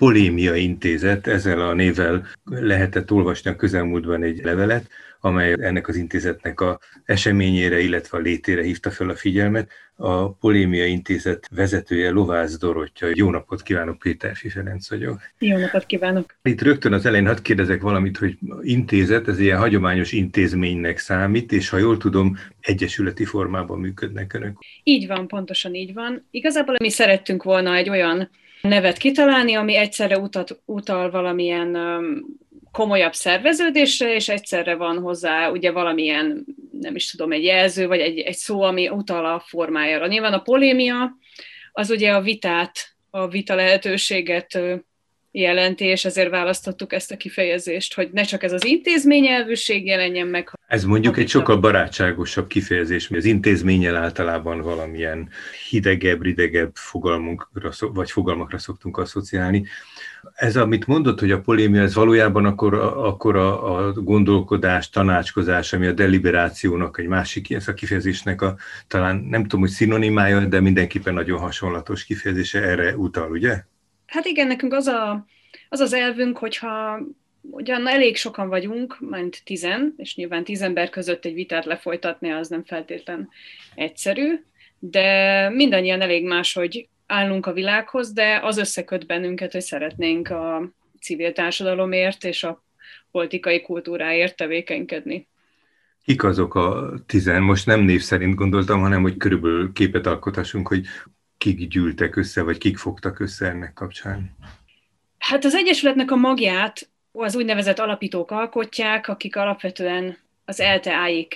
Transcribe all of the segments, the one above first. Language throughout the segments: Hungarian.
Polémia Intézet, ezzel a névvel lehetett olvasni a közelmúltban egy levelet, amely ennek az intézetnek a eseményére, illetve a létére hívta fel a figyelmet. A Polémia Intézet vezetője Lovász Dorottya. Jó napot kívánok, Péterfi Ferenc vagyok. Jó napot kívánok. Itt rögtön az elején hadd kérdezek valamit, hogy intézet, ez ilyen hagyományos intézménynek számít, és ha jól tudom, egyesületi formában működnek önök. Így van, pontosan így van. Igazából mi szerettünk volna egy olyan nevet kitalálni, ami egyszerre utal valamilyen komolyabb szerveződésre, és egyszerre van hozzá ugye valamilyen, nem is tudom, egy jelző, vagy egy szó, ami utal a formájára. Nyilván a polémia az ugye a vitát, a vita lehetőséget jelenti, és ezért választottuk ezt a kifejezést, hogy ne csak ez az intézményelvűség jelenjen meg. Ez mondjuk egy sokkal barátságosabb kifejezés, mert az intézménnyel általában valamilyen hidegebb, ridegebb fogalmakra szoktunk asszociálni. Ez, amit mondott, hogy a polémia, ez valójában akkor a gondolkodás, tanácskozás, ami a deliberációnak, egy másik ilyen szakifejezésnek a, talán nem tudom, hogy szinonimája, de mindenképpen nagyon hasonlatos kifejezése, erre utal, ugye? Hát igen, nekünk az elvünk, hogyha ugyan elég sokan vagyunk, mint 10, és nyilván 10 ember között egy vitát lefolytatni, az nem feltétlen egyszerű, de mindannyian elég más, hogy állunk a világhoz, de az összeköt bennünket, hogy szeretnénk a civil társadalomért és a politikai kultúráért tevékenykedni. Kik azok a 10? Most nem név szerint gondoltam, hanem hogy körülbelül képet alkothassunk, hogy kik gyűltek össze, vagy kik fogtak össze ennek kapcsán? Hát az egyesületnek a magját az úgynevezett alapítók alkotják, akik alapvetően az ELTE ÁJK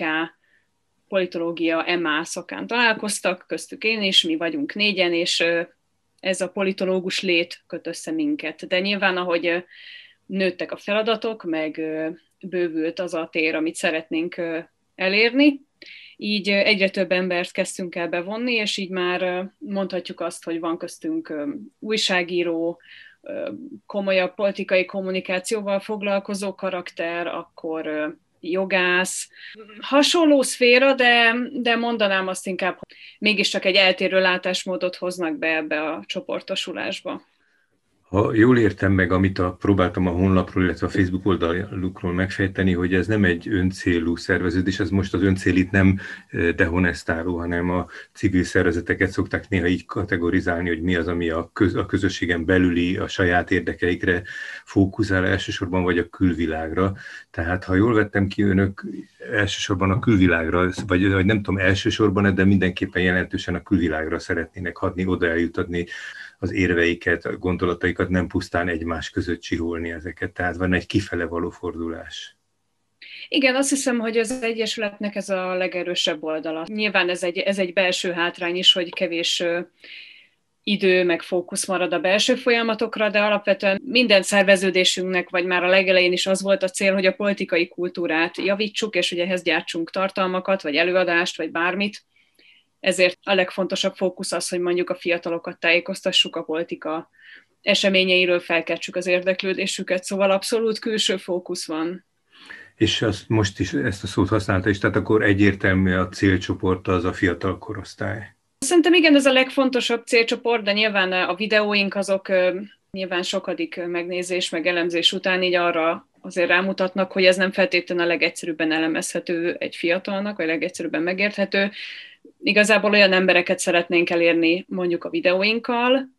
politológia MA szakán találkoztak, köztük én is, mi vagyunk 4-en, és ez a politológus lét köt össze minket. De nyilván, ahogy nőttek a feladatok, meg bővült az a tér, amit szeretnénk elérni, így egyre több embert kezdtünk el bevonni, és így már mondhatjuk azt, hogy van köztünk újságíró, komolyabb politikai kommunikációval foglalkozó karakter, akkor jogász. Hasonló szféra, de mondanám azt inkább, hogy mégiscsak egy eltérő látásmódot hoznak be ebbe a csoportosulásba. Ha jól értem meg, amit próbáltam a honlapról, illetve a Facebook oldalukról megfejteni, hogy ez nem egy öncélú szerveződés, ez most az öncélit nem dehonestáló, hanem a civil szervezeteket szokták néha így kategorizálni, hogy mi az, ami a közösségen belüli, a saját érdekeikre fókuszál elsősorban, vagy a külvilágra. Tehát ha jól vettem ki, önök elsősorban a külvilágra, vagy nem tudom elsősorban, de mindenképpen jelentősen a külvilágra szeretnének hatni, oda eljutatni az érveiket, a gondolataikat, nem pusztán egymás között csiholni ezeket. Tehát van egy kifele való fordulás. Igen, azt hiszem, hogy az egyesületnek ez a legerősebb oldala. Nyilván ez egy belső hátrány is, hogy kevés idő meg fókusz marad a belső folyamatokra, de alapvetően minden szerveződésünknek, vagy már a legelején is az volt a cél, hogy a politikai kultúrát javítsuk, és ugye ehhez gyártsunk tartalmakat, vagy előadást, vagy bármit. Ezért a legfontosabb fókusz az, hogy mondjuk a fiatalokat tájékoztassuk a politika eseményeiről, felkeltsük az érdeklődésüket, szóval abszolút külső fókusz van. És azt most is ezt a szót használta is, tehát akkor egyértelmű a célcsoport az a fiatal korosztály. Szerintem igen, ez a legfontosabb célcsoport, de nyilván a videóink azok nyilván sokadik megnézés, meg elemzés után így arra azért rámutatnak, hogy ez nem feltétlenül a legegyszerűbben elemezhető egy fiatalnak, vagy legegyszerűbben megérthető. Igazából olyan embereket szeretnénk elérni mondjuk a videóinkkal,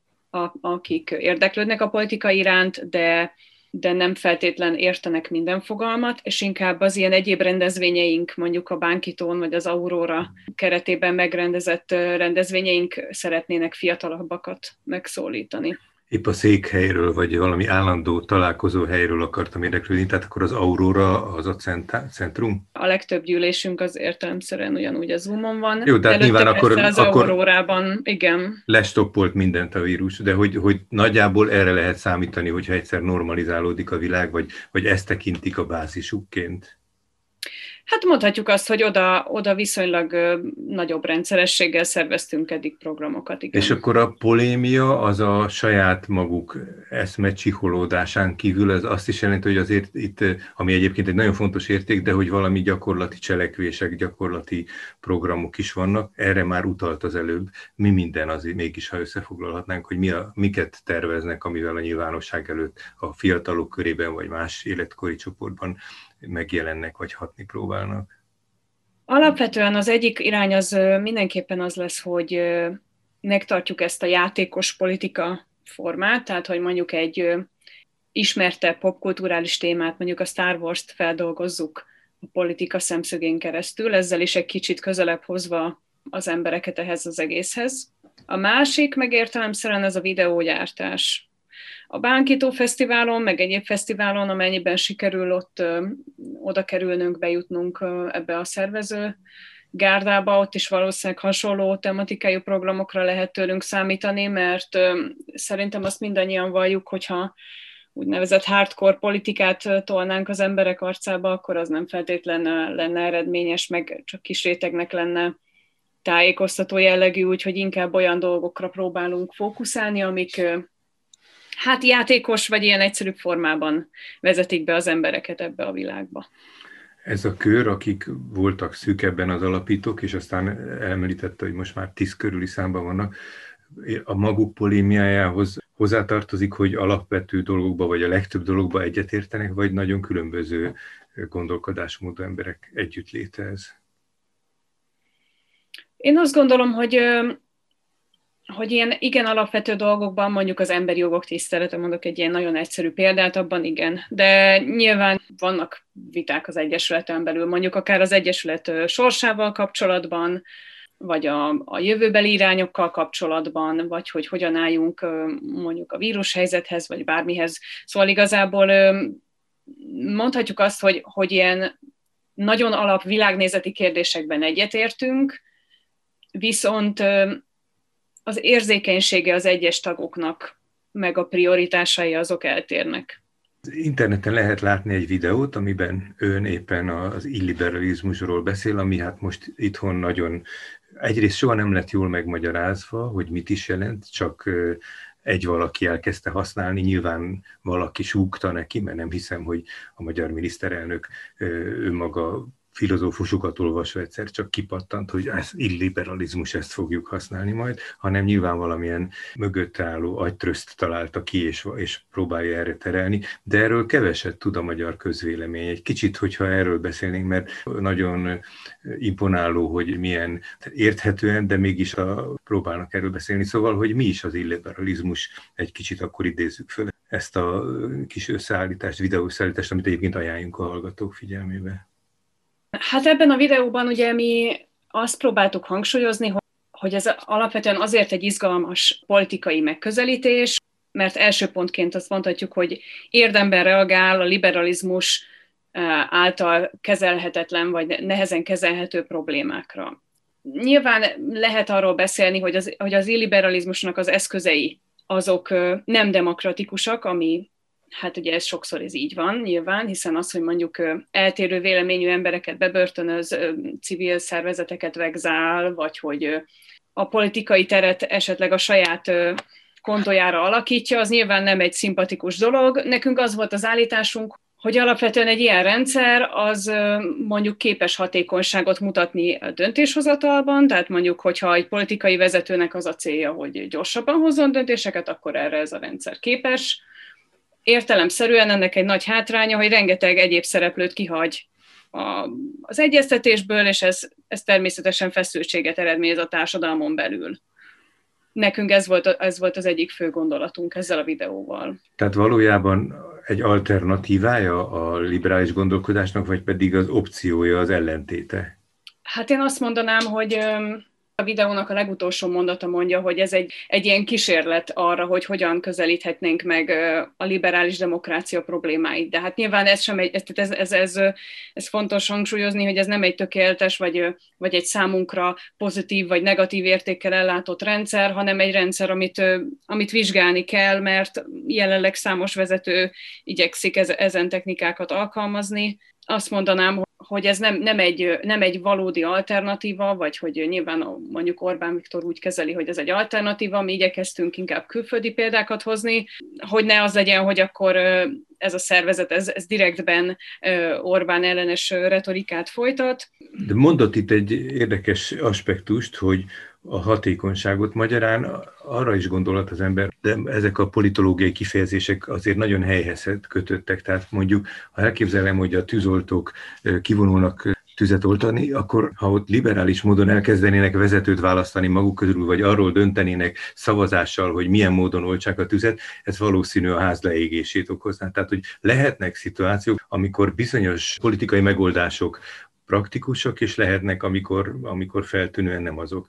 akik érdeklődnek a politika iránt, de nem feltétlen értenek minden fogalmat, és inkább az ilyen egyéb rendezvényeink, mondjuk a Bánkítón vagy az Auróra keretében megrendezett rendezvényeink szeretnének fiatalabbakat megszólítani. Épp a székhelyről, vagy valami állandó találkozó helyről akartam érdeklődni, tehát akkor az Auróra az a centrum? A legtöbb gyűlésünk az értelemszerűen ugyanúgy a Zoom-on van. Jó, de nyilván akkor Aurórában, igen. Lestoppolt mindent a vírus, de hogy nagyjából erre lehet számítani, hogyha egyszer normalizálódik a világ, vagy ezt tekintik a bázisukként? Hát mondhatjuk azt, hogy oda viszonylag nagyobb rendszerességgel szerveztünk eddig programokat. Igen. És akkor a polémia az a saját maguk eszme csiholódásán kívül, ez azt is jelenti, hogy azért itt, ami egyébként egy nagyon fontos érték, de hogy valami gyakorlati cselekvések, gyakorlati programok is vannak, erre már utalt az előbb. Mi minden az, mégis ha összefoglalhatnánk, hogy miket terveznek, amivel a nyilvánosság előtt a fiatalok körében, vagy más életkori csoportban megjelennek, vagy hatni próbálnak? Alapvetően az egyik irány az mindenképpen az lesz, hogy megtartjuk ezt a játékos politika formát, tehát hogy mondjuk egy ismertebb popkulturális témát, mondjuk a Star Wars-t feldolgozzuk a politika szemszögén keresztül, ezzel is egy kicsit közelebb hozva az embereket ehhez az egészhez. A másik meg értelemszerűen ez a videógyártás. A Bánkító fesztiválon, meg egyéb fesztiválon, amennyiben sikerül ott oda kerülnünk, bejutnunk ebbe a szervező gárdába, ott is valószínűleg hasonló tematikájú programokra lehet tőlünk számítani, mert szerintem azt mindannyian valljuk, hogyha úgynevezett hardcore politikát tolnánk az emberek arcába, akkor az nem feltétlenül lenne eredményes, meg csak kis rétegnek lenne tájékoztató jellegű, úgyhogy inkább olyan dolgokra próbálunk fókuszálni, amik hát játékos vagy ilyen egyszerűbb formában vezetik be az embereket ebbe a világba. Ez a kör, akik voltak szűkebben az alapítók, és aztán említette, hogy most már 10 körüli számban vannak, a maguk polémiájához hozzátartozik, hogy alapvető dolgokba, vagy a legtöbb dologba egyetértenek, vagy nagyon különböző gondolkodásmódú emberek együttléte ez? Én azt gondolom, hogy ilyen igen alapvető dolgokban, mondjuk az emberi jogok tisztelete, mondok egy ilyen nagyon egyszerű példát, abban igen. De nyilván vannak viták az Egyesületen belül, mondjuk akár az Egyesület sorsával kapcsolatban, vagy a jövőbeli irányokkal kapcsolatban, vagy hogy hogyan álljunk mondjuk a vírushelyzethez, vagy bármihez. Szóval igazából mondhatjuk azt, hogy ilyen nagyon alap világnézeti kérdésekben egyetértünk, viszont az érzékenysége az egyes tagoknak, meg a prioritásai azok eltérnek. Interneten lehet látni egy videót, amiben ön éppen az illiberalizmusról beszél, ami hát most itthon nagyon, egyrészt soha nem lett jól megmagyarázva, hogy mit is jelent, csak egy valaki elkezdte használni, nyilván valaki súgta neki, mert nem hiszem, hogy a magyar miniszterelnök önmaga filozófusokat olvasva egyszer csak kipattant, hogy ez illiberalizmus, ezt fogjuk használni majd, hanem nyilván valamilyen mögött álló agytrözt találta ki, és próbálja erre terelni, de erről keveset tud a magyar közvélemény. Egy kicsit, hogyha erről beszélnénk, mert nagyon imponáló, hogy milyen érthetően, de mégis próbálnak erről beszélni. Szóval, hogy mi is az illiberalizmus, egy kicsit akkor idézzük föl ezt a kis összeállítást, videószállítást, amit egyébként ajánljunk a hallgatók figyelmébe. Hát ebben a videóban ugye mi azt próbáltuk hangsúlyozni, hogy ez alapvetően azért egy izgalmas politikai megközelítés, mert első pontként azt mondhatjuk, hogy érdemben reagál a liberalizmus által kezelhetetlen vagy nehezen kezelhető problémákra. Nyilván lehet arról beszélni, hogy az illiberalizmusnak az eszközei azok nem demokratikusak, ami... Hát ugye ez sokszor ez így van nyilván, hiszen az, hogy mondjuk eltérő véleményű embereket bebörtönöz, civil szervezeteket vegzál, vagy hogy a politikai teret esetleg a saját kontójára alakítja, az nyilván nem egy szimpatikus dolog. Nekünk az volt az állításunk, hogy alapvetően egy ilyen rendszer az mondjuk képes hatékonyságot mutatni a döntéshozatalban, tehát mondjuk, hogyha egy politikai vezetőnek az a célja, hogy gyorsabban hozzon döntéseket, akkor erre ez a rendszer képes. Értelemszerűen ennek egy nagy hátránya, hogy rengeteg egyéb szereplőt kihagy az egyeztetésből, és ez természetesen feszültséget eredményez a társadalmon belül. Nekünk ez volt az egyik fő gondolatunk ezzel a videóval. Tehát valójában egy alternatívája a liberális gondolkodásnak, vagy pedig az opciója, az ellentéte? Hát én azt mondanám, hogy... A videónak a legutolsó mondata mondja, hogy ez egy ilyen kísérlet arra, hogy hogyan közelíthetnénk meg a liberális demokrácia problémáit. De hát nyilván ez fontos hangsúlyozni, hogy ez nem egy tökéletes, vagy egy számunkra pozitív vagy negatív értékkel ellátott rendszer, hanem egy rendszer, amit vizsgálni kell, mert jelenleg számos vezető igyekszik ezen technikákat alkalmazni. Azt mondanám, hogy ez nem egy valódi alternatíva, vagy hogy nyilván mondjuk Orbán Viktor úgy kezeli, hogy ez egy alternatíva, mi igyekeztünk inkább külföldi példákat hozni, hogy ne az legyen, hogy akkor ez a szervezet, ez direktben Orbán ellenes retorikát folytat. De mondott itt egy érdekes aspektust, hogy a hatékonyságot magyarán arra is gondolhat az ember, de ezek a politológiai kifejezések azért nagyon helyhez kötöttek, tehát mondjuk, ha elképzelem, hogy a tűzoltók kivonulnak tüzet oltani, akkor ha ott liberális módon elkezdenének vezetőt választani maguk közül, vagy arról döntenének szavazással, hogy milyen módon oltsák a tüzet, ez valószínű a ház leégését okozná. Tehát, hogy lehetnek szituációk, amikor bizonyos politikai megoldások praktikusak, és lehetnek, amikor feltűnően nem azok.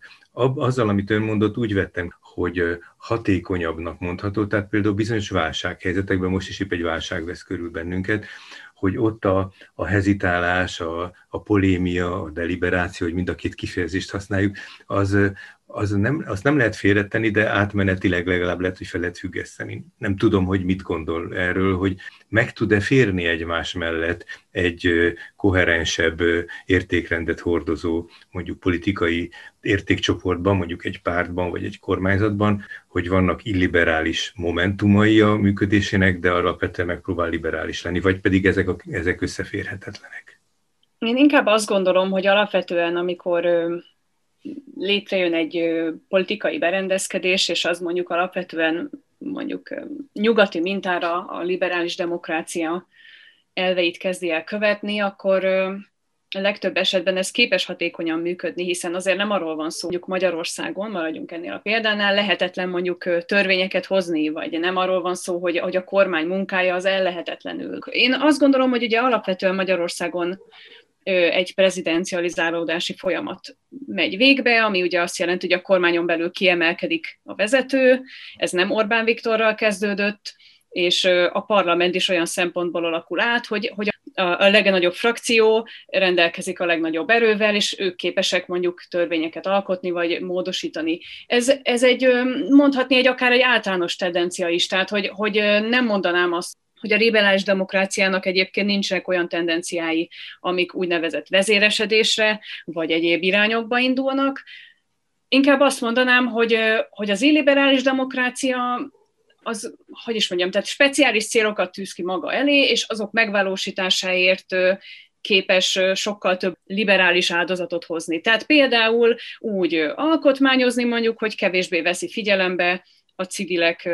Azzal, amit ön mondott, úgy vettem, hogy hatékonyabbnak mondható, tehát például bizonyos válsághelyzetekben, most is épp egy válság vesz körül bennünket, hogy ott a hezitálás, a polémia, a deliberáció, hogy mind a két kifejezést használjuk, azt nem lehet félretenni, de átmenetileg legalább lehet, hogy fel lehet függeszteni. Nem tudom, hogy mit gondol erről, hogy meg tud-e férni egymás mellett egy koherensebb értékrendet hordozó, mondjuk politikai értékcsoportban, mondjuk egy pártban vagy egy kormányzatban, hogy vannak illiberális momentumai a működésének, de alapvetően megpróbál liberális lenni, vagy pedig ezek összeférhetetlenek. Én inkább azt gondolom, hogy alapvetően, amikor létrejön egy politikai berendezkedés, és az mondjuk alapvetően mondjuk nyugati mintára a liberális demokrácia elveit kezdi el követni, akkor a legtöbb esetben ez képes hatékonyan működni, hiszen azért nem arról van szó, mondjuk Magyarországon, maradjunk ennél a példánál, lehetetlen mondjuk törvényeket hozni, vagy nem arról van szó, hogy a kormány munkája az ellehetetlenül. Én azt gondolom, hogy ugye alapvetően Magyarországon egy prezidencializálódási folyamat megy végbe, ami ugye azt jelenti, hogy a kormányon belül kiemelkedik a vezető, ez nem Orbán Viktorral kezdődött, és a parlament is olyan szempontból alakul át, hogy a legnagyobb frakció rendelkezik a legnagyobb erővel, és ők képesek mondjuk törvényeket alkotni, vagy módosítani. Ez egy, mondhatni, akár egy általános tendencia is, tehát hogy nem mondanám azt, hogy a liberális demokráciának egyébként nincsenek olyan tendenciái, amik úgynevezett vezéresedésre, vagy egyéb irányokba indulnak. Inkább azt mondanám, hogy az illiberális demokrácia az, tehát speciális célokat tűz ki maga elé, és azok megvalósításáért képes sokkal több liberális áldozatot hozni. Tehát például úgy alkotmányozni mondjuk, hogy kevésbé veszi figyelembe a civilek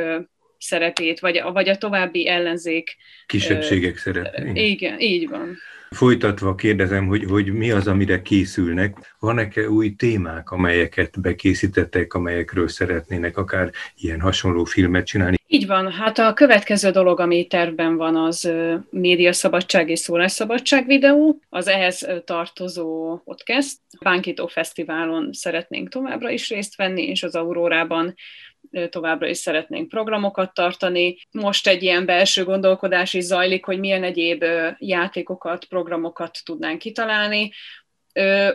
szerepét, vagy a további ellenzék. Kisebbségek szerepét. Igen, így van. Folytatva kérdezem, hogy mi az, amire készülnek? Vannak-e új témák, amelyeket bekészítettek, amelyekről szeretnének akár ilyen hasonló filmet csinálni? Így van, hát a következő dolog, ami tervben van, az médiaszabadság és szólásszabadság videó, az ehhez tartozó podcast. A Bánkító Fesztiválon szeretnénk továbbra is részt venni, és az Aurórában továbbra is szeretnénk programokat tartani. Most egy ilyen belső gondolkodás is zajlik, hogy milyen egyéb játékokat, programokat tudnánk kitalálni.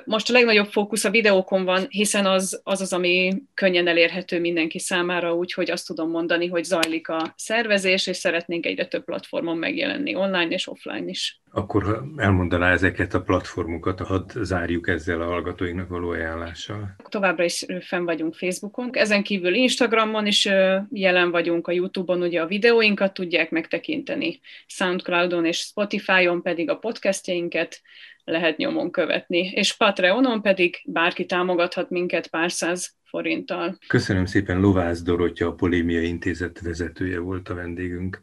Most a legnagyobb fókusz a videókon van, hiszen az, ami könnyen elérhető mindenki számára, úgyhogy azt tudom mondani, hogy zajlik a szervezés, és szeretnénk egyre több platformon megjelenni, online és offline is. Akkor ha elmondaná ezeket a platformokat, hadd zárjuk ezzel a hallgatóinknak való ajánlással. Továbbra is fenn vagyunk Facebookon, ezen kívül Instagramon is jelen vagyunk, a YouTube-on ugye a videóinkat tudják megtekinteni, SoundCloud-on és Spotify-on pedig a podcastjainket lehet nyomon követni, és Patreonon pedig bárki támogathat minket pár száz forinttal. Köszönöm szépen, Lovász Dorottya, a Polémia Intézet vezetője volt a vendégünk.